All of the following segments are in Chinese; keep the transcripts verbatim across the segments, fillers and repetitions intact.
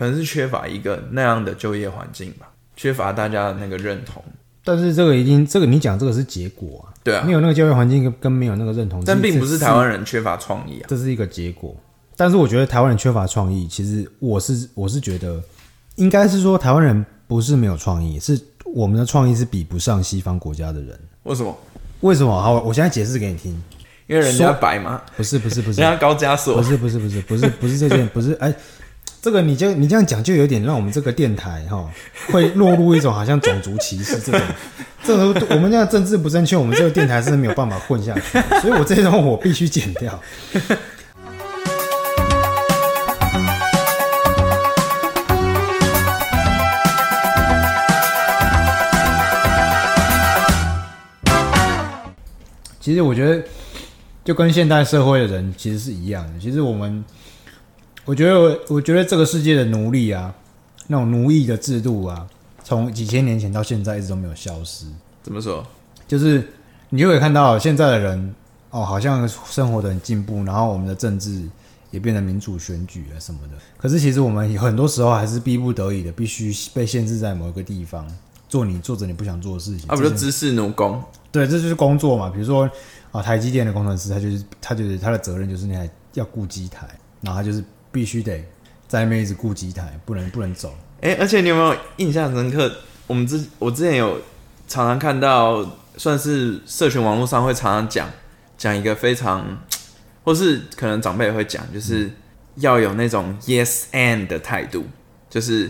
可能是缺乏一个那样的就业环境吧，缺乏大家的那个认同。但是这个已经，这个你讲这个是结果啊，对啊，没有那个就业环境跟没有那个认同，但并不是台湾人缺乏创意啊，这是一个结果。但是我觉得台湾人缺乏创意，其实我是我是觉得，应该是说台湾人不是没有创意，是我们的创意是比不上西方国家的人。为什么？为什么？好，我现在解释给你听。因为人家白嘛？不是不是不是，人家高加索。不是不是不是不是不是这件不是哎。这个你就你这样讲，就有点让我们这个电台哈、哦，会落入一种好像种族歧视这种，这个我们这样政治不正确，我们这个电台是没有办法混下去，所以我这种我必须剪掉。其实我觉得，就跟现代社会的人其实是一样的。其实我们。我觉得，我觉得这个世界的奴隶啊，那种奴役的制度啊，从几千年前到现在一直都没有消失。怎么说？就是你就可以看到现在的人哦，好像生活的很进步，然后我们的政治也变成民主选举啊什么的。可是其实我们很多时候还是逼不得已的，必须被限制在某一个地方，做你做着你不想做的事情。啊，不就知识奴工？对，这就是工作嘛。比如说啊，台积电的工程师，他就是他就是他的责任就是你还要顾机台，然后他就是。必须得在那边一直顾机台，不能不能走。哎、欸，而且你有没有印象深刻？我们之我之前有常常看到，算是社群网络上会常常讲讲一个非常，或是可能长辈也会讲，就是要有那种 yes and 的态度，就是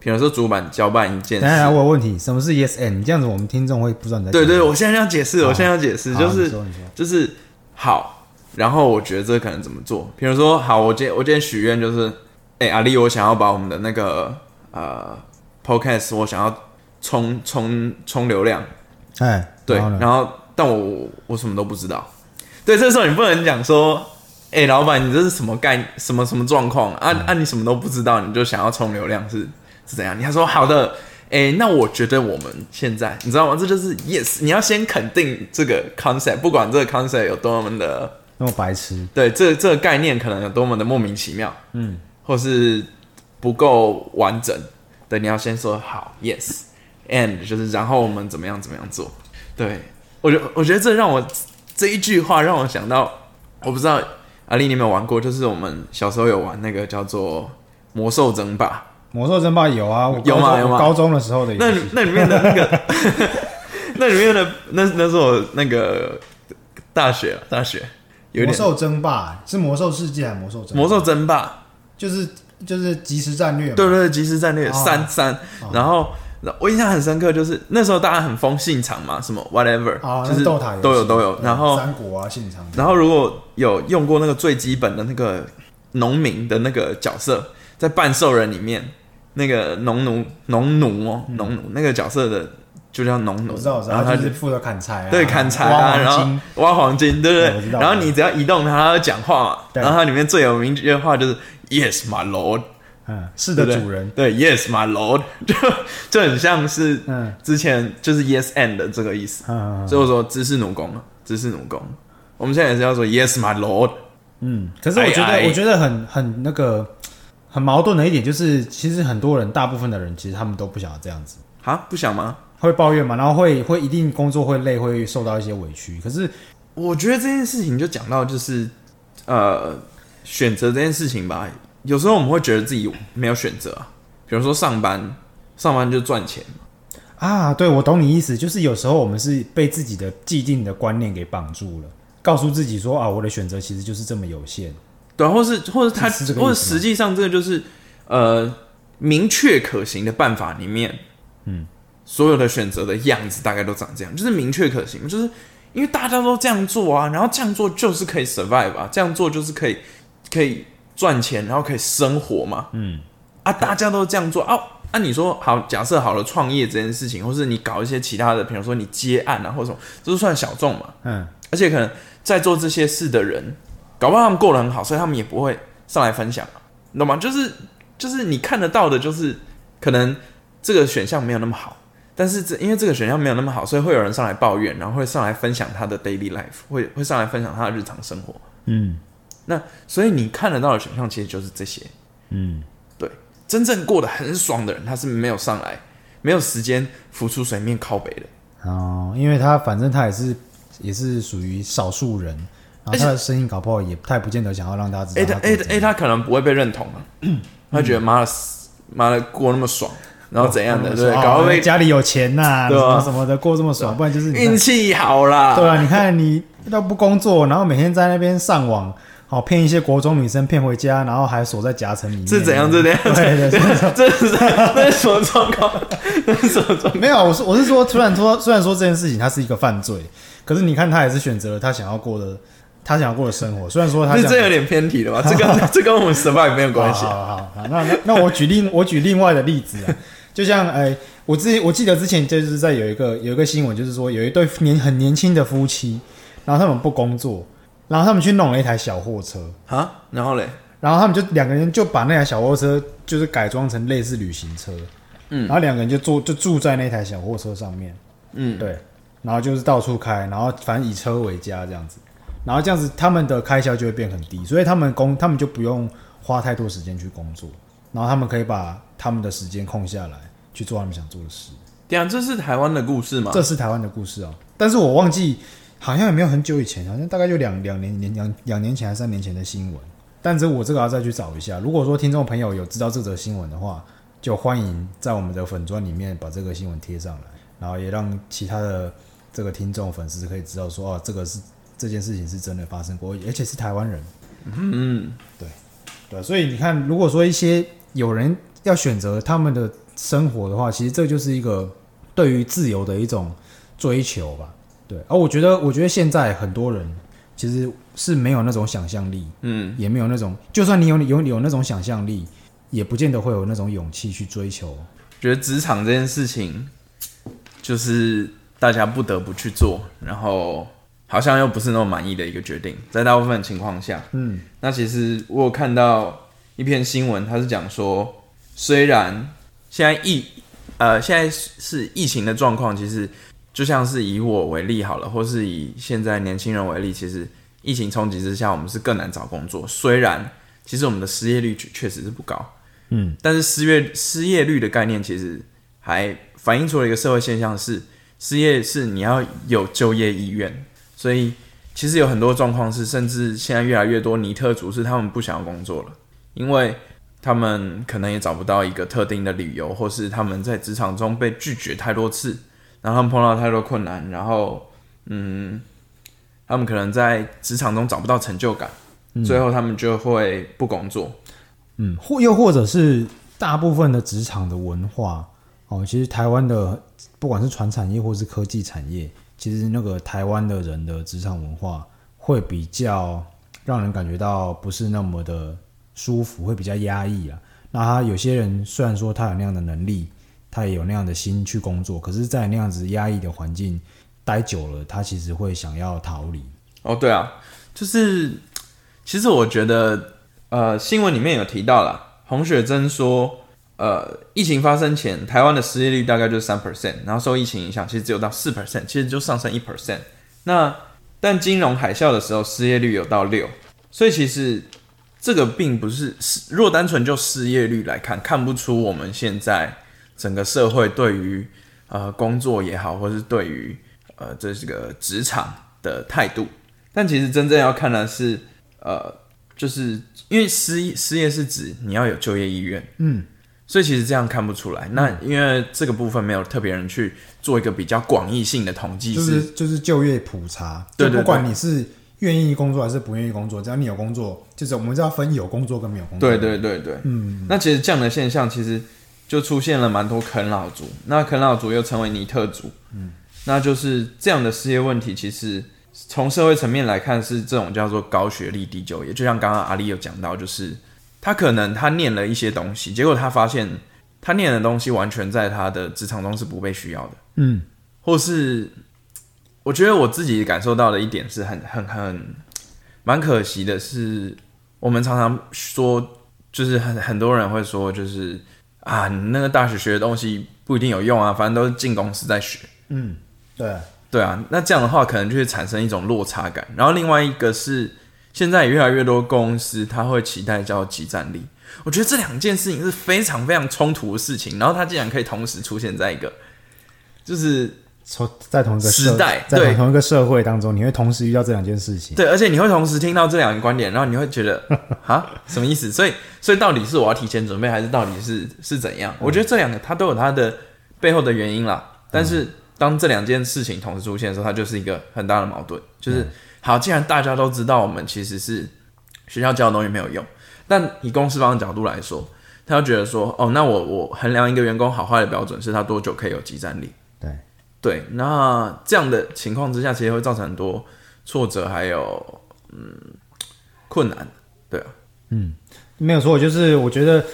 比如说主板交办一件事。等一下，我有问题，什么是 yes and？ 你这样子我们听众会不知道你在讲什么。对 对, 對，我现在要解释，我现在要解释，就是就是好。然后我觉得这可能怎么做？比如说，好，我今天我今天许愿就是，哎，阿力，我想要把我们的那个呃 podcast， 我想要冲冲冲流量，哎，对，然 后, 然后但我我什么都不知道，对，这时候你不能讲说，哎，老板，你这是什么概什么什么状况啊、嗯、啊？你什么都不知道，你就想要冲流量是是怎样？你还说好的，哎，那我觉得我们现在你知道吗？这就是 yes， 你要先肯定这个 concept， 不管这个 concept 有多么的。那么白痴，对这这个概念可能有多么的莫名其妙，嗯，或是不够完整的，你要先说好 ，yes and 就是然后我们怎么样怎么样做，对我觉我觉得这让我这一句话让我想到，我不知道阿力你有没有玩过，就是我们小时候有玩那个叫做魔兽争霸，魔兽争霸有啊，我有吗有吗？高中的时候的那那里面的那个，那里面的那那是我那个大学大学。魔兽争霸是魔兽世界还是魔兽争霸？魔兽争霸就是就是即时战略嘛，对对对，即时战略三三、哦哦。然后我印象很深刻，就是那时候大家很疯信长嘛，什么 whatever，、哦、就是都有都有都有。然后三国啊，信长。然后如果有用过那个最基本的那个农民的那个角色，在半兽人里面，那个农奴农奴哦，农奴、嗯、那个角色的。就叫农奴，然后他就是负责砍柴、啊，对，砍柴啊，然后挖黄金，对不 对, 对？然后你只要移动它，它会讲话嘛。然后它里面最有名的话就是 "Yes, my lord"， 嗯，是的，主人，对 "Yes, my lord"， 就就很像是之前就是 "Yes and" 的这个意思。嗯、所以我说知识奴工，知识奴工，我们现在也是要说 "Yes, my lord"。嗯，可是我觉得， I, I, 我觉得很很那个很矛盾的一点就是，其实很多人，大部分的人其实他们都不想要这样子啊，不想吗？会抱怨嘛，然后会会一定工作会累，会受到一些委屈。可是我觉得这件事情就讲到就是呃选择这件事情吧。有时候我们会觉得自己没有选择啊，比如说上班，上班就赚钱啊。对，我懂你意思，就是有时候我们是被自己的既定的观念给绑住了，告诉自己说啊，我的选择其实就是这么有限。对，或是或是他是或者实际上这个就是呃明确可行的办法里面，嗯。所有的选择的样子大概都长这样，就是明确可行，就是因为大家都这样做啊，然后这样做就是可以 survive 啊，这样做就是可以可以赚钱，然后可以生活嘛，嗯啊，大家都这样做啊，啊你说好，假设好了创业这件事情，或是你搞一些其他的，比如说你接案啊或什么，这就算小众嘛，嗯，而且可能在做这些事的人，搞不好他们过得很好，所以他们也不会上来分享嘛，你懂吗？就是就是你看得到的，就是可能这个选项没有那么好。但是因为这个选项没有那么好，所以会有人上来抱怨，然后会上来分享他的 daily life， 会, 会上来分享他的日常生活。嗯，那所以你看得到的选项其实就是这些。嗯，对，真正过得很爽的人，他是没有上来，没有时间浮出水面靠北的。哦，因为他反正他也是也是属于少数人，然后他的声音搞不好也他也不见得想要让大家知道他。哎、欸欸欸、他可能不会被认同啊，嗯、他觉得妈的妈的过那么爽。然后怎样的、哦、对，搞到家里有钱呐、啊，什么什么的，过这么爽，不然就是运气好啦。对啊，你看你都不工作，然后每天在那边上网，好骗一些国中女生骗回家，然后还锁在夹层里面。是怎样？这样？对对对，这是这是什么状况？这是什么状况？没有，我是我是说，虽然说虽然说这件事情它是一个犯罪，可是你看他也是选择了他想要过的。他想要过的生活，虽然说他这这有点偏题了吧？这跟这跟我们 survive 没有关系。好好 好, 好那那那我举另我举另外的例子啊，就像哎、欸，我之我记得之前就是在有一个有一个新闻，就是说有一对年很年轻的夫妻，然后他们不工作，然后他们去弄了一台小货车啊，然后嘞，然后他们就两个人就把那台小货车就是改装成类似旅行车，嗯，然后两个人就坐就住在那台小货车上面，嗯，对，然后就是到处开，然后反正以车为家这样子。然后这样子，他们的开销就会变很低，所以他们工他们就不用花太多时间去工作，然后他们可以把他们的时间空下来去做他们想做的事。对啊，这是台湾的故事吗？这是台湾的故事啊、哦，但是我忘记，好像也没有很久以前，好像大概就两两年两两年前还是三年前的新闻。但是我这个要再去找一下。如果说听众朋友有知道这则新闻的话，就欢迎在我们的粉专里面把这个新闻贴上来，然后也让其他的这个听众粉丝可以知道说，哦，这个是。这件事情是真的发生过，而且是台湾人。嗯，对，对，所以你看，如果说一些有人要选择他们的生活的话，其实这就是一个对于自由的一种追求吧。对，而、啊、我觉得，我觉得现在很多人其实是没有那种想象力，嗯，也没有那种，就算你有有有那种想象力，也不见得会有那种勇气去追求。觉得职场这件事情，就是大家不得不去做，然后。好像又不是那么满意的一个决定，在大部分情况下，嗯，那其实我有看到一篇新闻，它是讲说，虽然现在疫，呃，现在是疫情的状况，其实就像是以我为例好了，或是以现在年轻人为例，其实疫情冲击之下，我们是更难找工作。虽然其实我们的失业率确实是不高，嗯，但是失业失业率的概念其实还反映出了一个社会现象是，失业是你要有就业意愿。所以其实有很多状况是，甚至现在越来越多尼特族是他们不想要工作了，因为他们可能也找不到一个特定的理由，或是他们在职场中被拒绝太多次，然后他们碰到太多困难，然后嗯，他们可能在职场中找不到成就感，嗯、最后他们就会不工作。嗯，或又或者是大部分的职场的文化哦，其实台湾的不管是传产业或是科技产业。其实那个台湾的人的职场文化会比较让人感觉到不是那么的舒服，会比较压抑啊。那他有些人虽然说他有那样的能力，他也有那样的心去工作，可是，在那样子压抑的环境待久了，他其实会想要逃离。哦，对啊，就是其实我觉得，呃，新闻里面有提到啦，洪雪珍说。呃，疫情发生前，台湾的失业率大概就是 百分之三， 然后受疫情影响，其实只有到 百分之四， 其实就上升 百分之一。那但金融海啸的时候，失业率有到 百分之六， 所以其实这个并不是，若单纯就失业率来看，看不出我们现在整个社会对于呃工作也好，或是对于呃这个职场的态度。但其实真正要看的是，呃，就是因为失失业是指你要有就业意愿，嗯。所以其实这样看不出来，那因为这个部分没有特别人去做一个比较广义性的统计，就是就是就业普查，对对对，就不管你是愿意工作还是不愿意工作，只要你有工作，就是我们知道分有工作跟没有工作。对对对对，嗯。那其实这样的现象其实就出现了蛮多啃老族，那啃老族又成为尼特族，嗯，那就是这样的失业问题，其实从社会层面来看是这种叫做高学历低就业，就像刚刚阿力有讲到，就是。他可能他念了一些东西，结果他发现他念的东西完全在他的职场中是不被需要的。嗯，或是我觉得我自己感受到的一点是很很很蛮可惜的是，我们常常说就是很很多人会说就是啊，你那个大学学的东西不一定有用啊，反正都是进公司在学。嗯，对对啊，那这样的话可能就会产生一种落差感。然后另外一个是。现在也越来越多公司，他会期待叫即战力，我觉得这两件事情是非常非常冲突的事情，然后它竟然可以同时出现在一个就是在同一个时代，在同一个社会当中，你会同时遇到这两件事情，对，而且你会同时听到这两个观点，然后你会觉得啊什么意思？所以所以到底是我要提前准备，还是到底是是怎样？我觉得这两个它都有它的背后的原因啦，但是当这两件事情同时出现的时候，它就是一个很大的矛盾，就是好，既然大家都知道我们其实是学校教的东西没有用，但以公司方的角度来说，他就觉得说哦，那我我衡量一个员工好坏的标准是他多久可以有即战力，对对，那这样的情况之下，其实会造成很多挫折，还有嗯困难，对啊，嗯，没有错，就是我觉得，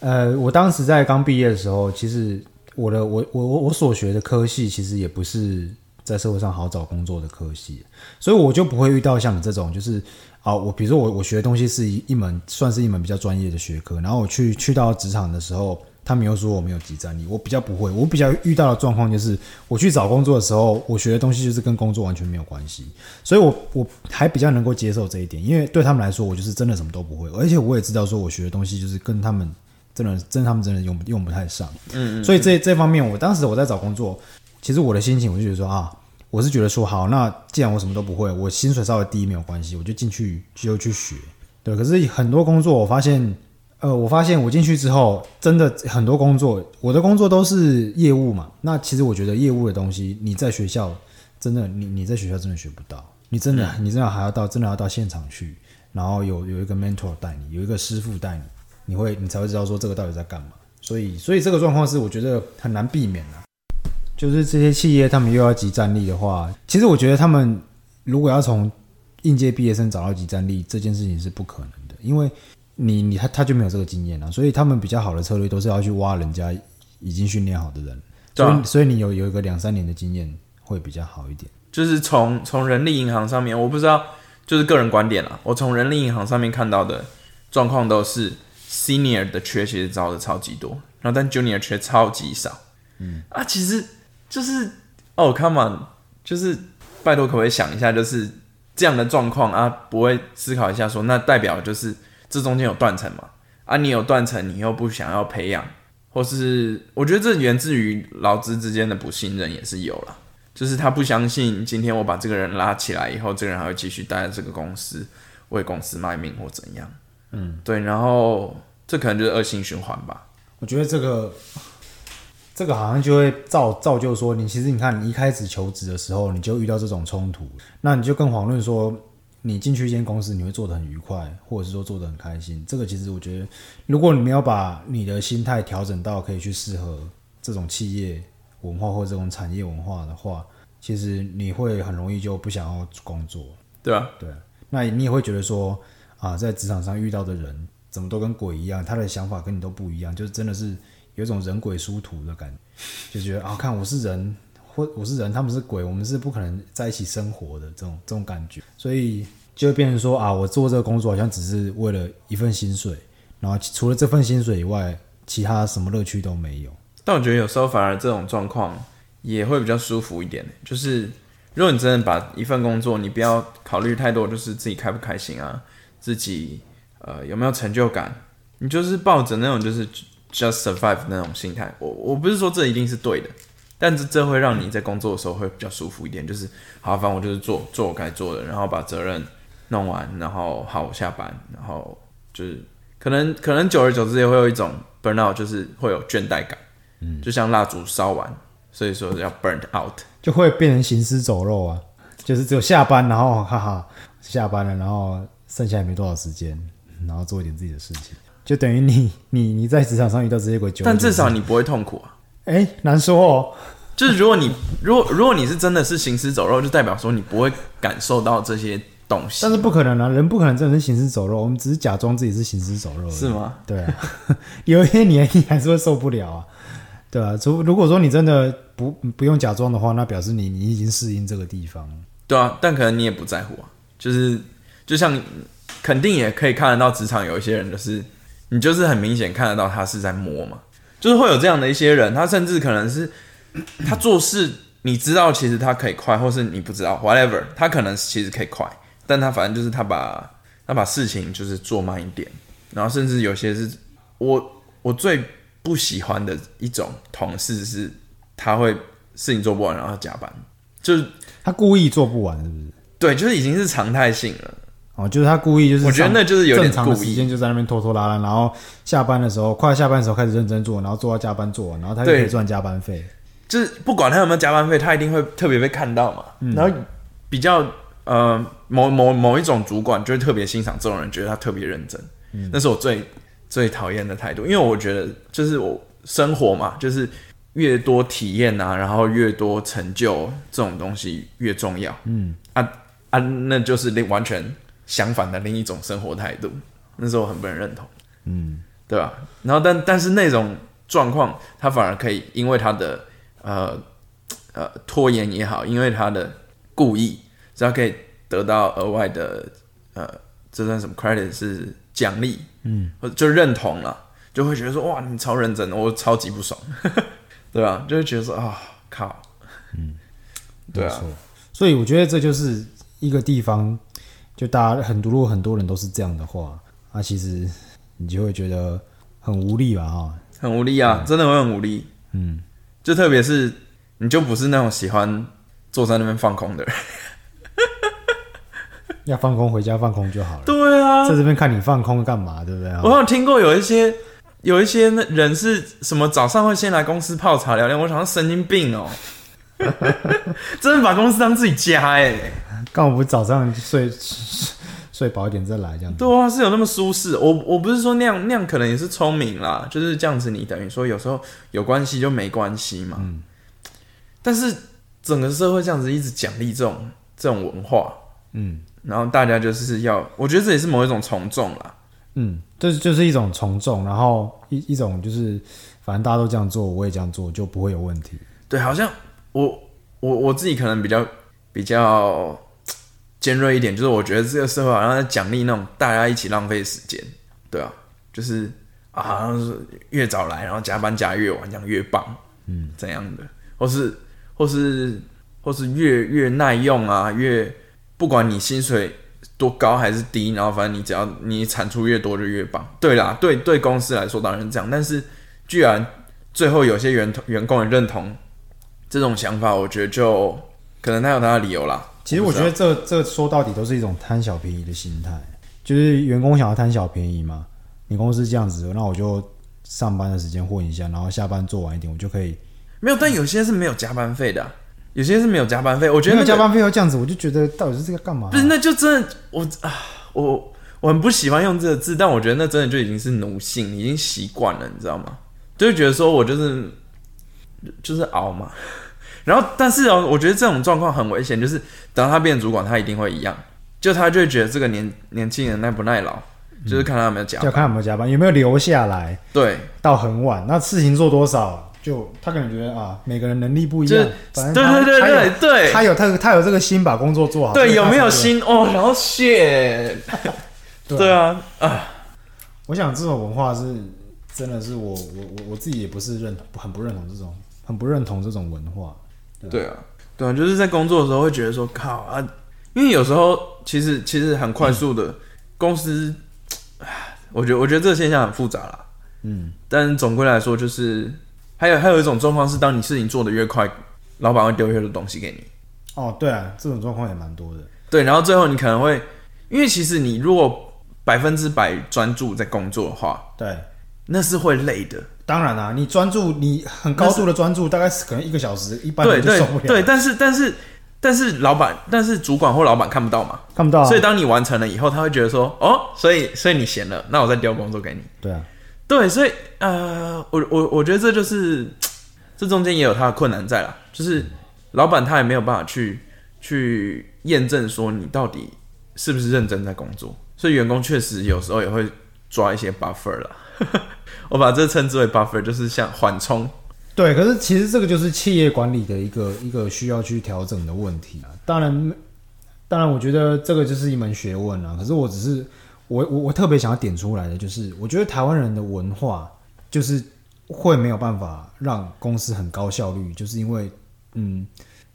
呃，我当时在刚毕业的时候，其实我的我我我所学的科系，其实也不是在社会上好找工作的科系，所以我就不会遇到像你这种，就是啊，我比如说我我学的东西是一门算是一门比较专业的学科，然后我去去到职场的时候。他没有说我没有即战力，我比较不会，我比较遇到的状况就是我去找工作的时候，我学的东西就是跟工作完全没有关系，所以我我还比较能够接受这一点，因为对他们来说我就是真的什么都不会，而且我也知道说我学的东西就是跟他们真的真他们真的用用不太上，嗯嗯嗯，所以这这方面我当时我在找工作，其实我的心情我就觉得说啊，我是觉得说好，那既然我什么都不会，我薪水稍微低没有关系，我就进去就去学，对，可是很多工作我发现。呃，我发现我进去之后，真的很多工作，我的工作都是业务嘛。那其实我觉得业务的东西，你在学校真的，你你在学校真的学不到，你真的，你真的还要到，真的要到现场去，然后有有一个 mentor 带你，有一个师傅带你，你会你才会知道说这个到底在干嘛。所以，所以这个状况是我觉得很难避免啊。就是这些企业他们又要即战力的话，其实我觉得他们如果要从应届毕业生找到即战力这件事情是不可能的，因为。你你他他就没有这个经验啊，所以他们比较好的策略都是要去挖人家已经训练好的人，对、啊、所以所以你有有一个两三年的经验会比较好一点。就是从从人力银行上面，我不知道，就是个人观点啦，我从人力银行上面看到的状况都是 senior 的缺其实招的超级多，然后但 junior 缺超级少，嗯啊，其实就是哦 come on， 就是拜托可不可以想一下，就是这样的状况啊，不会思考一下说那代表就是。这中间有断层嘛？啊，你有断层，你又不想要培养，或是我觉得这源自于劳资之间的不信任也是有啦，就是他不相信今天我把这个人拉起来以后，这个人还会继续待在这个公司为公司卖命或怎样。嗯，对，然后这可能就是恶性循环吧。我觉得这个这个好像就会造造就说，你其实你看你一开始求职的时候你就遇到这种冲突，那你就更遑论说。你进去一间公司你会做得很愉快，或者是说做得很开心，这个其实我觉得如果你没有把你的心态调整到可以去适合这种企业文化或这种产业文化的话，其实你会很容易就不想要工作，对啊对啊，那你也会觉得说啊，在职场上遇到的人怎么都跟鬼一样，他的想法跟你都不一样，就是真的是有一种人鬼殊途的感觉，就觉得啊，看我是人或我是人，他们是鬼，我们是不可能在一起生活的这种这种感觉，所以就会变成说啊，我做这个工作好像只是为了一份薪水，然后除了这份薪水以外，其他什么乐趣都没有。但我觉得有时候反而这种状况也会比较舒服一点，就是如果你真的把一份工作，你不要考虑太多，就是自己开不开心啊，自己呃有没有成就感，你就是抱着那种就是 just survive 那种心态。我我不是说这一定是对的。但是这会让你在工作的时候会比较舒服一点，就是好，反正我就是做做我该做的，然后把责任弄完，然后好我下班，然后就是可能可能久而久之也会有一种 burnout， 就是会有倦怠感，嗯，就像蜡烛烧完，所以说要 burnt out， 就会变成行尸走肉啊，就是只有下班，然后哈哈下班了，然后剩下也没多少时间，然后做一点自己的事情，就等于你你你在职场上遇到这些鬼久，但至少你不会痛苦啊。哎，难说哦。就是如果你如果如果你是真的是行尸走肉，就代表说你不会感受到这些东西。但是不可能啊，人不可能真的是行尸走肉，我们只是假装自己是行尸走肉。是吗？对啊，有一天你你还是会受不了啊。对啊，如果说你真的不不用假装的话，那表示你你已经适应这个地方。对啊，但可能你也不在乎啊。就是就像肯定也可以看得到职场有一些人，就是你就是很明显看得到他是在摸嘛。就是会有这样的一些人，他甚至可能是他做事，你知道其实他可以快，或是你不知道 whatever， 他可能其实可以快，但他反正就是他把他把事情就是做慢一点，然后甚至有些是我我最不喜欢的一种同事是，他会事情做不完，然后加班，就是他故意做不完，是不是？对，就是已经是常态性了。哦，就是他故意，就是我觉得那就是有点故意，正常的时间就在那边拖拖拉拉，然后下班的时候，快下班的时候开始认真做，然后做到加班做完，然后他就可以赚加班费。就是不管他有没有加班费，他一定会特别被看到嘛。嗯、然后比较呃某某某一种主管就会特别欣赏这种人，觉得他特别认真。嗯、那是我最最讨厌的态度，因为我觉得就是我生活嘛，就是越多体验啊，然后越多成就这种东西越重要。嗯啊啊，那就是完全相反的另一种生活态度，那时候我很不能认同，嗯，对吧？然后但但是那种状况，他反而可以因为他的呃呃拖延也好，因为他的故意，所以他可以得到额外的呃，这算什么 credit 是奖励，嗯，就认同了，就会觉得说哇，你超认真的，我超级不爽，对吧？就会觉得说啊、哦、靠，嗯，对啊，所以我觉得这就是一个地方。就大家很多，如果很多人都是这样的话，那、啊、其实你就会觉得很无力吧？哈，很无力啊，真的会很无力。嗯，就特别是你就不是那种喜欢坐在那边放空的人，要放空回家放空就好了。对啊，在这边看你放空干嘛？对不对？我有听过有一些有一些人是什么早上会先来公司泡茶聊天，我想要神经病哦、喔，真的把公司当自己家哎、欸。刚好不早上睡睡饱一点再来这样子。对啊，是有那么舒适。我我不是说那样那样可能也是聪明啦，就是这样子。你等于说有时候有关系就没关系嘛。嗯。但是整个社会这样子一直奖励这种这种文化，嗯，然后大家就是要，我觉得这也是某一种从众啦。嗯，这就是一种从众，然后一一种就是反正大家都这样做，我也这样做就不会有问题。对，好像我我我自己可能比较比较。尖锐一点，就是我觉得这个社会好像在奖励那种大家一起浪费时间，对啊，就是啊，好像是越早来，然后加班加越晚，这样越棒，嗯，怎样的，或是或是或是越越耐用啊，越不管你薪水多高还是低，然后反正你只要你产出越多就越棒，对啦，对对公司来说当然是这样，但是居然最后有些员员工也认同这种想法，我觉得就可能他有他的理由啦。其实我觉得这这说到底都是一种贪小便宜的心态，就是员工想要贪小便宜嘛。你公司这样子，那我就上班的时间混一下，然后下班做晚一点，我就可以。没有，但有些是没有加班费的、啊，有些是没有加班费。我觉得、那个、没有加班费要这样子，我就觉得到底是这个干嘛、啊？不是，那就真的我啊，我我很不喜欢用这个字，但我觉得那真的就已经是奴性，已经习惯了，你知道吗？就会觉得说我就是就是熬嘛。然后，但是哦，我觉得这种状况很危险，就是等他变主管，他一定会一样，就他就会觉得这个年年轻人耐不耐劳，就是看他有没有加班，嗯、就看他有没有加班，有没有留下来，对，到很晚，那事情做多少，就他可能觉得啊，每个人能力不一样，反正对对对对对，他有他有 他, 他有这个心把工作做好，对，有没有心哦，然后shit，对啊啊，我想这种文化是真的是我我我我自己也不是认很不认同这种很不认同这种文化。对啊，对啊，就是在工作的时候会觉得说靠啊，因为有时候其实其实很快速的、嗯、公司，我觉得我觉得这个现象很复杂啦，嗯，但总归来说就是还有还有一种状况是，当你事情做得越快，老板会丢越多东西给你。哦，对啊，这种状况也蛮多的。对，然后最后你可能会，因为其实你如果百分之百专注在工作的话，对，那是会累的。当然啦、啊，你专注，你很高度的专注，大概可能一个小时，一般人就受不了。对， 对， 对，但是但是但是老板，但是主管或老板看不到嘛，看不到、啊。所以当你完成了以后，他会觉得说，哦，所以所以你闲了，那我再丢工作给你。对啊，对，所以呃，我我我觉得这就是这中间也有他的困难在啦，就是老板他也没有办法去去验证说你到底是不是认真在工作，所以员工确实有时候也会抓一些 buffer 啦。我把这称之为 buffer， 就是像缓冲。对，可是其实这个就是企业管理的一个一个需要去调整的问题啊。当然，当然，我觉得这个就是一门学问啊。可是我只是我我我特别想要点出来的就是，我觉得台湾人的文化就是会没有办法让公司很高效率，就是因为嗯，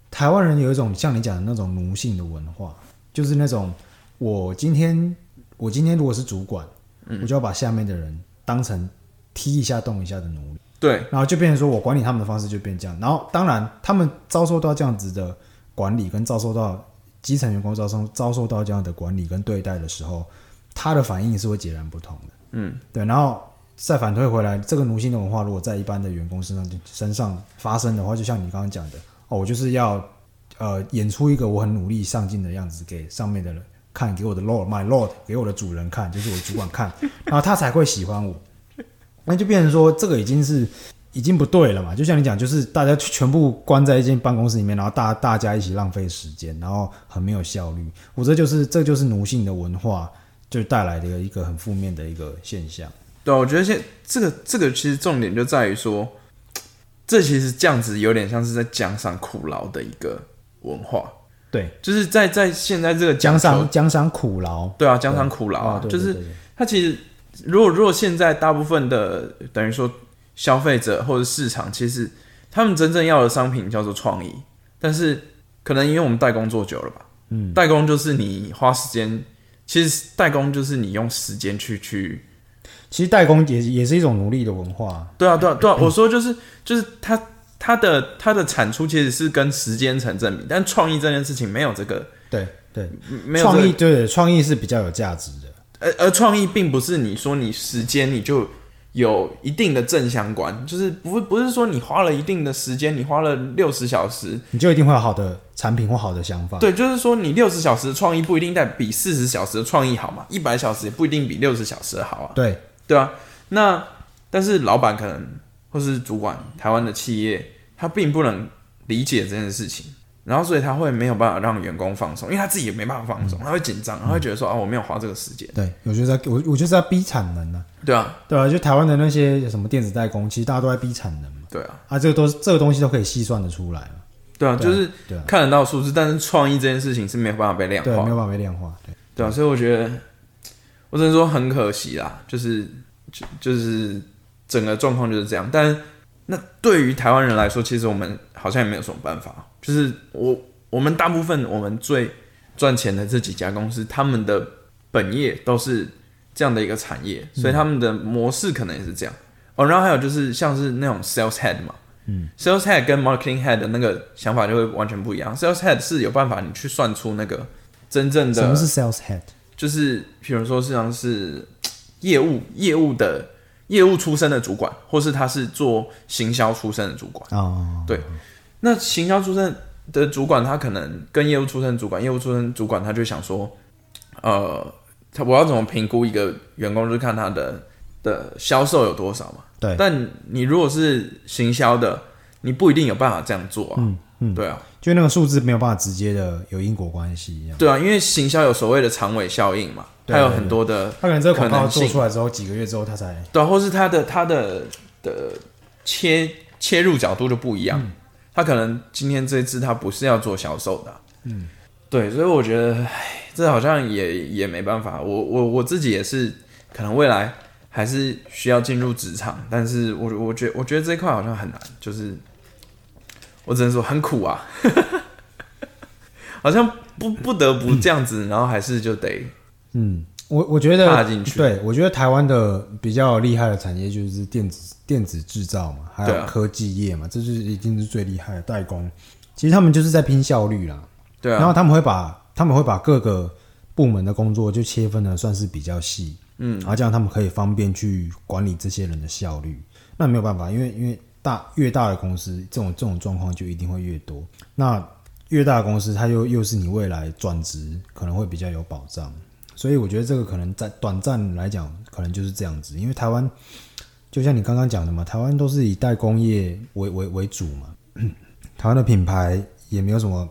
台湾人有一种像你讲的那种奴性的文化，就是那种我今天我今天如果是主管。嗯、我就要把下面的人当成踢一下动一下的奴隶。对，然后就变成说我管理他们的方式就变这样。然后当然他们遭受到这样子的管理，跟遭受到基层员工遭受遭受到这样的管理跟对待的时候，他的反应是会截然不同的。嗯，对。然后再反推回来，这个奴性的文化如果在一般的员工身上身上发生的话，就像你刚刚讲的，哦，我就是要呃演出一个我很努力上进的样子给上面的人看，给我的 lord my lord 给我的主人看，就是我主管看，然后他才会喜欢我。那就变成说这个已经是已经不对了嘛，就像你讲，就是大家全部关在一间办公室里面，然后大大家一起浪费时间，然后很没有效率。我这就是这就是奴性的文化就带来的一个很负面的一个现象。对啊，我觉得现这个这个其实重点就在于说，这其实这样子有点像是在江上苦劳的一个文化。对，就是在在现在这个江上江上苦劳。对啊，江上苦劳啊，就是它其实。如果如果现在大部分的等于说消费者或者市场，其实他们真正要的商品叫做创意，但是可能因为我们代工做久了吧，嗯，代工就是你花时间，其实代工就是你用时间去去，其实代工也也是一种奴隶的文化。对啊对啊对啊，我说就是就是它它的它的产出其实是跟时间成正比，但创意这件事情没有这个，对对，没有、這個、创意，对，创意是比较有价值的。而创意并不是你说你时间你就有一定的正相关，就是不不是说你花了一定的时间，你花了六十小时，你就一定会有好的产品或好的想法。对，就是说你六十小时的创意不一定代比四十小时的创意好嘛，一百小时也不一定比六十小时的好啊。对，对啊。那但是老板可能或是主管，台湾的企业他并不能理解这件事情。然后，所以他会没有办法让员工放松，因为他自己也没办法放松，嗯、他会紧张，他会觉得说、嗯、啊，我没有花这个时间。对，我就是在我我就是在逼产能啊。对啊，对啊，就台湾的那些什么电子代工，其实大家都在逼产能嘛。对啊，啊，这个都这个东西都可以细算的出来嘛。对啊，就是看得到数字，但是创意这件事情是没有办法被量化，对，没有办法被量化。对，对啊，所以我觉得，我只能说很可惜啦，就是就就是整个状况就是这样。但那对于台湾人来说，其实我们好像也没有什么办法。就是我我们大部分我们最赚钱的这几家公司，他们的本业都是这样的一个产业，所以他们的模式可能也是这样。哦，然后还有就是像是那种 sales head 嘛，嗯 ，sales head 跟 marketing head 的那个想法就会完全不一样。sales head 是有办法你去算出那个真正的什么是 sales head， 就是比如说像是业务业务的业务出身的主管，或是他是做行销出身的主管。哦，对。那行销出身的主管，他可能跟业务出身主管，业务出身主管他就想说，呃，他我要怎么评估一个员工，就是看他的的销售有多少嘛。对。但你如果是行销的，你不一定有办法这样做啊。嗯嗯。对啊，就那个数字没有办法直接的有因果关系一样。对啊，因为行销有所谓的长尾效应嘛，它有很多的可能性。他可能这个广告做出来之后，几个月之后他才对、啊，或是他的他的的切切入角度就不一样。嗯，他可能今天这一次他不是要做销售的、啊，嗯，对，所以我觉得，这好像也也没办法。我我我自己也是，可能未来还是需要进入职场，但是我我觉得我觉得这一块好像很难，就是我只能说很苦啊，好像不不得不这样子，嗯、然后还是就得，嗯，我我觉得踏进去。对，我觉得台湾的比较厉害的产业就是电子。电子制造嘛，还有科技业嘛，啊、这就是一定是最厉害的代工。其实他们就是在拼效率啦，对啊。然后他们会把他们会把各个部门的工作就切分的算是比较细，嗯，然后这样他们可以方便去管理这些人的效率。那没有办法，因为因为大越大的公司，这种这种状况就一定会越多。那越大的公司，它又又是你未来转职可能会比较有保障。所以我觉得这个可能在短暂来讲，可能就是这样子，因为台湾。就像你刚刚讲的嘛，台湾都是以代工业 为, 为, 为主嘛，台湾的品牌也没有什么，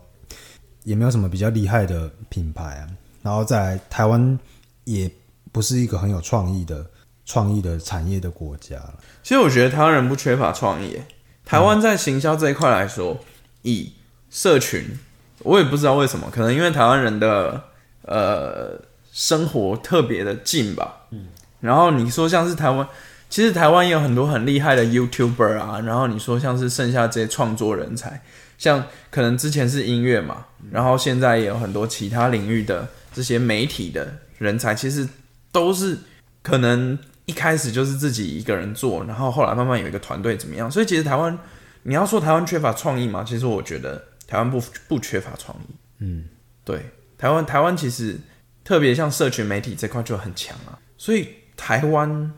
也没有什么比较厉害的品牌啊。然后再来，台湾也不是一个很有创意的创意的产业的国家了。其实我觉得台湾人不缺乏创意，台湾在行销这一块来说，嗯、以社群，我也不知道为什么，可能因为台湾人的呃生活特别的近吧。嗯，然后你说像是台湾。其实台湾也有很多很厉害的 YouTuber 啊，然后你说像是剩下这些创作人才，像可能之前是音乐嘛，然后现在也有很多其他领域的这些媒体的人才，其实都是可能一开始就是自己一个人做，然后后来慢慢有一个团队怎么样。所以其实台湾，你要说台湾缺乏创意嘛，其实我觉得台湾 不, 不缺乏创意。嗯，对，台湾台湾其实特别像社群媒体这块就很强啊，所以台湾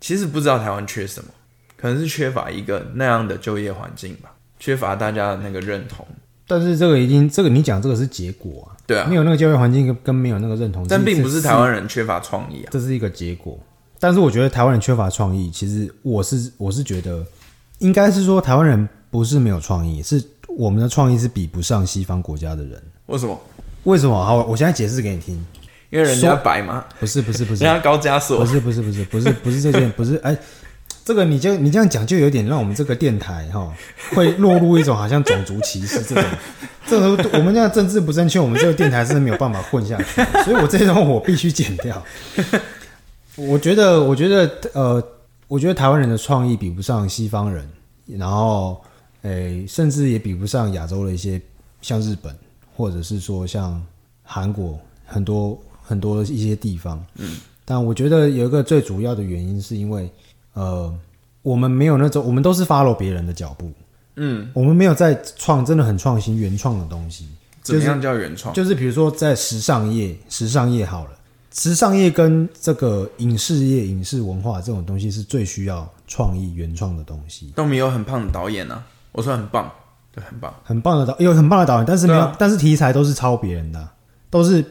其实不知道台湾缺什么，可能是缺乏一个那样的就业环境吧，缺乏大家的那个认同。但是这个已经，这个你讲这个是结果啊，对啊，没有那个就业环境跟没有那个认同，但并不是台湾人缺乏创意啊，这是一个结果。但是我觉得台湾人缺乏创意，其实我是我是觉得，应该是说台湾人不是没有创意，是我们的创意是比不上西方国家的人。为什么？为什么？好，我现在解释给你听。因为人家白嘛？不是不是不是，人家高加索。不是不是不是不是不是这件不是哎。这个你就你这样讲，就有点让我们这个电台哈、哦，会落入一种好像种族歧视这种，这个我们这样政治不正确，我们这个电台真的没有办法混下去，所以我这种我必须剪掉。我觉得，我觉得，呃，我觉得台湾人的创意比不上西方人，然后，诶，甚至也比不上亚洲的一些像日本，或者是说像韩国很多很多一些地方。嗯，但我觉得有一个最主要的原因是因为。呃，我们没有那种，我们都是 follow 别人的脚步，嗯，我们没有在创，真的很创新、原创的东西。怎么样叫原创？就是、就是、比如说在时尚业，时尚业好了，时尚业跟这个影视业、影视文化这种东西是最需要创意、原创的东西。都没有很棒的导演啊，我说很棒，对，很棒，很棒的导，有很棒的导演，但是没有，啊、但是题材都是抄别人的、啊，都是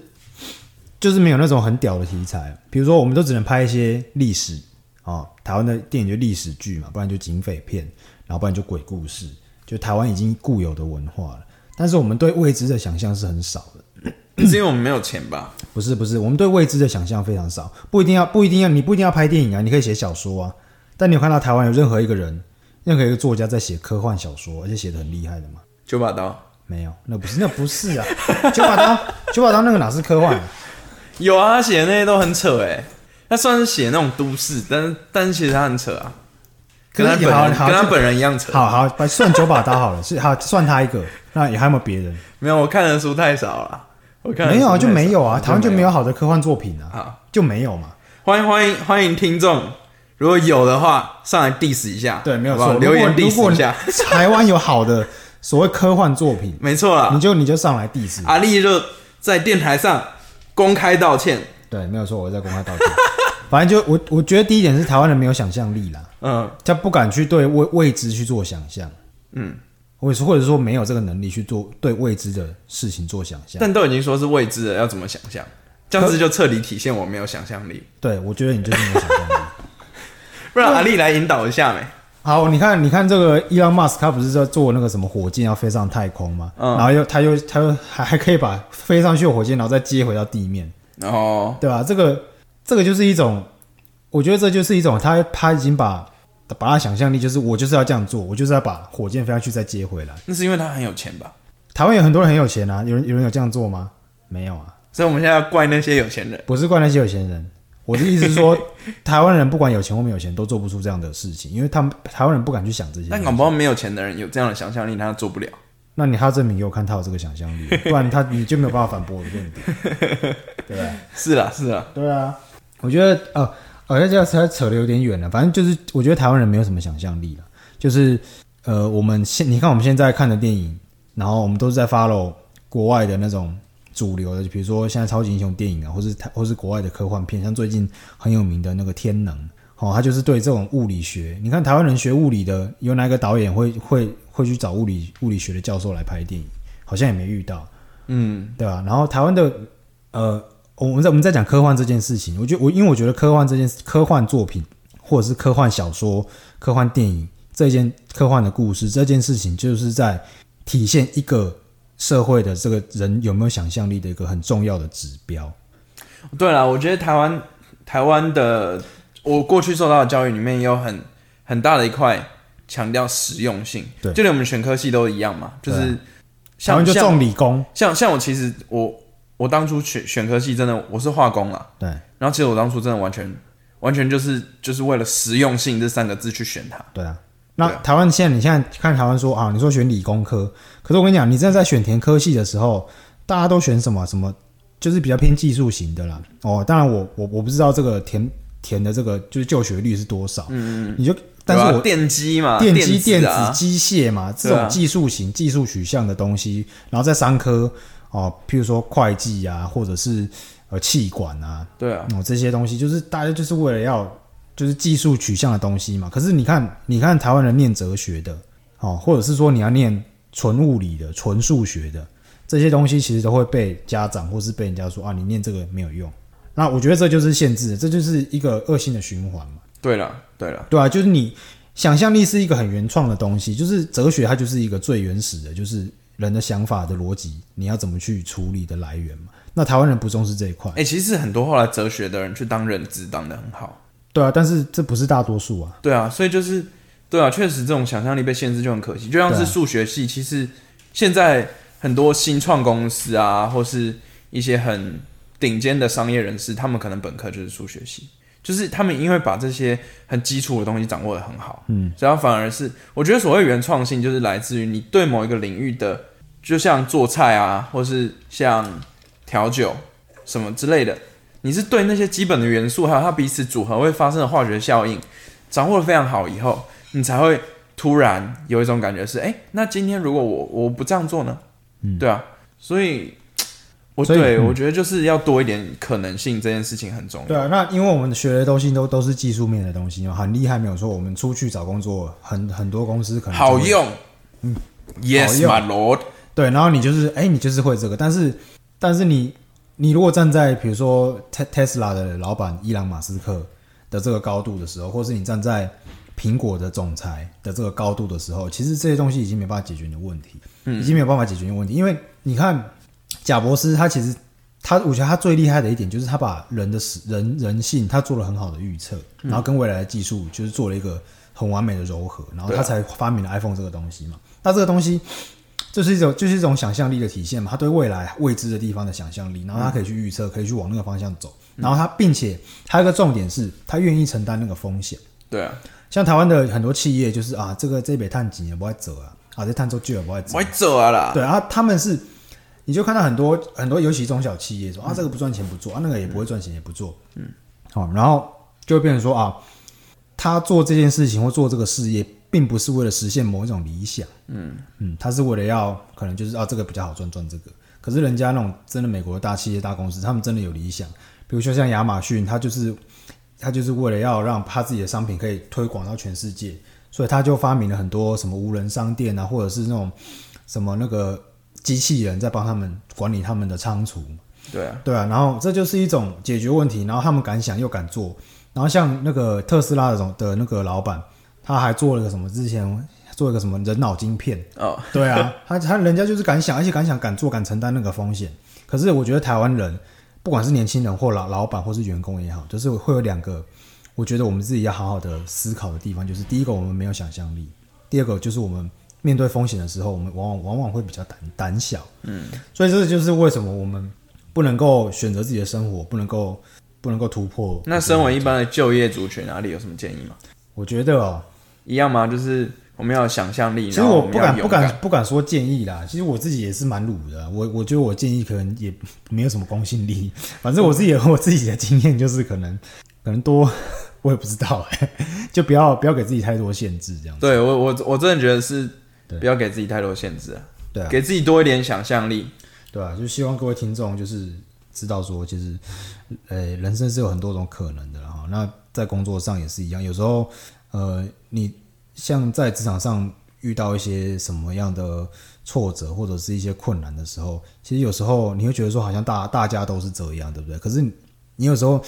就是没有那种很屌的题材。比如说，我们都只能拍一些历史。哦、台湾的电影就历史剧嘛，不然就警匪片，然后不然就鬼故事，就台湾已经固有的文化了。但是我们对未知的想象是很少的，是因为我们没有钱吧？不是不是，我们对未知的想象非常少，不一定要不一定要你不一定要拍电影啊，你可以写小说啊。但你有看到台湾有任何一个人，任何一个作家在写科幻小说，而且写得很厉害的吗？九把刀没有，那不是那不是啊，九把刀九把刀那个哪是科幻、啊？有啊，他写的那些都很扯哎、欸。他算是写那种都市，但是但是其实他很扯啊，跟他本人跟他本人一样扯。好好，算九把刀好了，是好算他一个，那也还有没有别人？没有，我看的书太少了，我看没有啊，就没有啊，台湾就没有好的科幻作品啊，好就没有嘛。欢迎欢迎欢迎听众，如果有的话上来 diss 一下，对，没有错，留言 diss 一下。台湾有好的所谓科幻作品，没错啦，你就你就上来 diss。阿力就在电台上公开道歉，对，没有错，我在公开道歉。反正就我，我觉得第一点是台湾人没有想象力啦，嗯，他不敢去对未未知去做想象，嗯，或者说没有这个能力去做对未知的事情做想象。但都已经说是未知了，要怎么想象？这样子就彻底体现我没有想象力。对，我觉得你就是没有想象力。不然阿力来引导一下没？好，你看，你看这个伊隆马斯克他不是在做那个什么火箭要飞上太空吗？嗯、然后又他又他又还可以把飞上去的火箭，然后再接回到地面，哦，对吧？这个。这个就是一种，我觉得这就是一种，他他已经把把他想象力，就是我就是要这样做，我就是要把火箭飞上去再接回来。那是因为他很有钱吧？台湾有很多人很有钱啊，有人有人有这样做吗？没有啊。所以我们现在要怪那些有钱人，不是怪那些有钱人。我的意思是说，台湾人不管有钱或没有钱，都做不出这样的事情，因为他们台湾人不敢去想这些。但搞不好没有钱的人有这样的想象力，他做不了。那你还要证明给我看他有这个想象力，不然他你就没有办法反驳我的论点，对吧？是啦，是啦，对啊。我觉得呃，好像这才扯得有点远了。反正就是，我觉得台湾人没有什么想象力了。就是呃，我们现你看我们现在看的电影，然后我们都是在 follow 国外的那种主流的，比如说现在超级英雄电影啊，或是或是国外的科幻片，像最近很有名的那个《天能》，哦，他就是对这种物理学。你看台湾人学物理的，有哪一个导演会会会去找物理物理学的教授来拍电影？好像也没遇到，嗯，对吧？然后台湾的呃。我们在我们在讲科幻这件事情，我觉得我因为我觉得科幻这件科幻作品或者是科幻小说、科幻电影这件科幻的故事这件事情，就是在体现一个社会的这个人有没有想象力的一个很重要的指标。对啦，我觉得台湾台湾的我过去受到的教育里面也有很很大的一块强调实用性，对，就连我们选科系都一样嘛，就是像、啊、台湾就重理工，像像我其实我。我当初选选科系真的我是化工啦，对。然后其实我当初真的完全完全就是就是为了实用性这三个字去选它。对啊。那台湾现在你现在看台湾说啊，你说选理工科，可是我跟你讲，你真的在选填科系的时候，大家都选什么什么就是比较偏技术型的啦。哦，当然我我我不知道这个填填的这个就是就学率是多少。嗯，你就但是我、啊、电机嘛，电机、电子、啊、机械嘛，这种技术型、啊、技术取向的东西，然后在商科哦，譬如说会计啊，或者是呃企管啊，对啊，哦这些东西就是大家就是为了要就是技术取向的东西嘛。可是你看，你看台湾人念哲学的，哦，或者是说你要念纯物理的、纯数学的。这些东西其实都会被家长或是被人家说啊，你念这个没有用。那我觉得这就是限制，这就是一个恶性的循环嘛。对了，对了，对啊，就是你想象力是一个很原创的东西，就是哲学它就是一个最原始的，就是人的想法的逻辑，你要怎么去处理的来源嘛。那台湾人不重视这一块。哎、欸，其实很多后来哲学的人去当人资当得很好。对啊，但是这不是大多数啊。对啊，所以就是对啊，确实这种想象力被限制就很可惜。就像是数学系，啊、其实现在。很多新创公司啊，或是一些很顶尖的商业人士，他们可能本科就是数学系，就是他们因为把这些很基础的东西掌握得很好，嗯，所以反而是我觉得所谓原创性，就是来自于你对某一个领域的，就像做菜啊，或是像调酒什么之类的，你是对那些基本的元素还有它彼此组合会发生的化学效应掌握得非常好以后，你才会突然有一种感觉是，哎、欸，那今天如果我我不这样做呢？嗯、对啊，所以我所以对、嗯、我觉得就是要多一点可能性，这件事情很重要。对啊，那因为我们学的东西都都是技术面的东西，很厉害没有错。我们出去找工作，很很多公司可能好用，嗯 ，Yes my lord。对，然后你就是哎、欸，你就是会这个，但是但是你你如果站在比如说 Tesla 的老板伊朗马斯克的这个高度的时候，或是你站在苹果的总裁的这个高度的时候，其实这些东西已经没办法解决你的问题，嗯、已经没有办法解决你的问题。因为你看贾伯斯，他其实他，我觉得他最厉害的一点就是他把人的人人性他做了很好的预测，然后跟未来的技术就是做了一个很完美的柔合，然后他才发明了 iPhone 这个东西嘛。那这个东西就是一种就是一种想象力的体现嘛，他对未来未知的地方的想象力，然后他可以去预测，可以去往那个方向走。然后他并且他有一个重点是，他愿意承担那个风险。对啊。像台湾的很多企业就是啊，这个这北碳几也不会走啊，啊这碳做久也不会走，不会走啊啦。对啊，他们是，你就看到很多很多，尤其中小企业说、嗯、啊，这个不赚钱不做啊，那个也不会赚钱也不做，嗯，好、哦，然后就会变成说啊，他做这件事情或做这个事业，并不是为了实现某一种理想，嗯嗯，他是为了要可能就是啊，这个比较好赚赚这个，可是人家那种真的美国的大企业大公司，他们真的有理想，比如说像亚马逊，他就是。他就是为了要让他自己的商品可以推广到全世界，所以他就发明了很多什么无人商店啊，或者是那种什么那个机器人在帮他们管理他们的仓储。对啊，对啊，然后这就是一种解决问题，然后他们敢想又敢做。然后像那个特斯拉的的那个老板，他还做了个什么？之前做一个什么人脑晶片？哦，对啊，他他人家就是敢想，而且敢想敢做，敢承担那个风险。可是我觉得台湾人。不管是年轻人或老老板或是员工也好，就是会有两个，我觉得我们自己要好好的思考的地方，就是第一个我们没有想象力，第二个就是我们面对风险的时候，我们往往往往会比较胆胆小，嗯，所以这就是为什么我们不能够选择自己的生活，不能够不能够突破。那身为一般的就业族群，哪里有什么建议吗？我觉得哦，一样吗？就是。我们要有想象力，其实我不敢不敢不敢说建议啦。其实我自己也是蛮鲁的，我我觉得我建议可能也没有什么公信力。反正我自己我自己的经验就是可能可能多，我也不知道哎、欸，就不要不要给自己太多限制这样子。对我我我真的觉得是不要给自己太多限制啊，对啊，给自己多一点想象力。对啊，就希望各位听众就是知道说，其实呃人生是有很多种可能的啦。那在工作上也是一样，有时候呃你。像在职场上遇到一些什么样的挫折或者是一些困难的时候，其实有时候你会觉得说好像大大家都是这样，对不对？可是你有时候，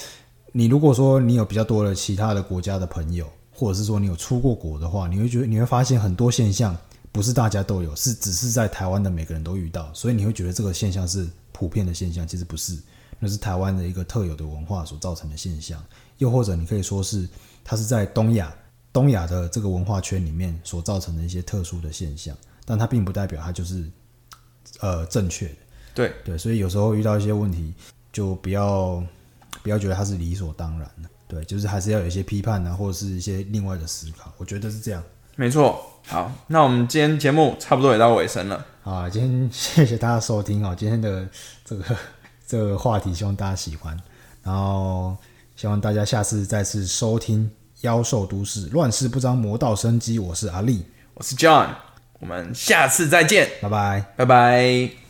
你如果说你有比较多的其他的国家的朋友，或者是说你有出过国的话，你会觉得你会发现很多现象不是大家都有，是只是在台湾的每个人都遇到，所以你会觉得这个现象是普遍的现象，其实不是，那是台湾的一个特有的文化所造成的现象，又或者你可以说是它是在东亚。东亚的这个文化圈里面所造成的一些特殊的现象，但它并不代表它就是呃正确的。对对，所以有时候遇到一些问题，就不要不要觉得它是理所当然的。对，就是还是要有一些批判啊，或者是一些另外的思考。我觉得是这样。没错。好，那我们今天节目差不多也到尾声了。好，今天谢谢大家收听哦，今天的这个这个话题，希望大家喜欢，然后希望大家下次再次收听妖兽都市乱世不彰魔道生机，我是阿力，我是 John， 我们下次再见，拜拜拜拜。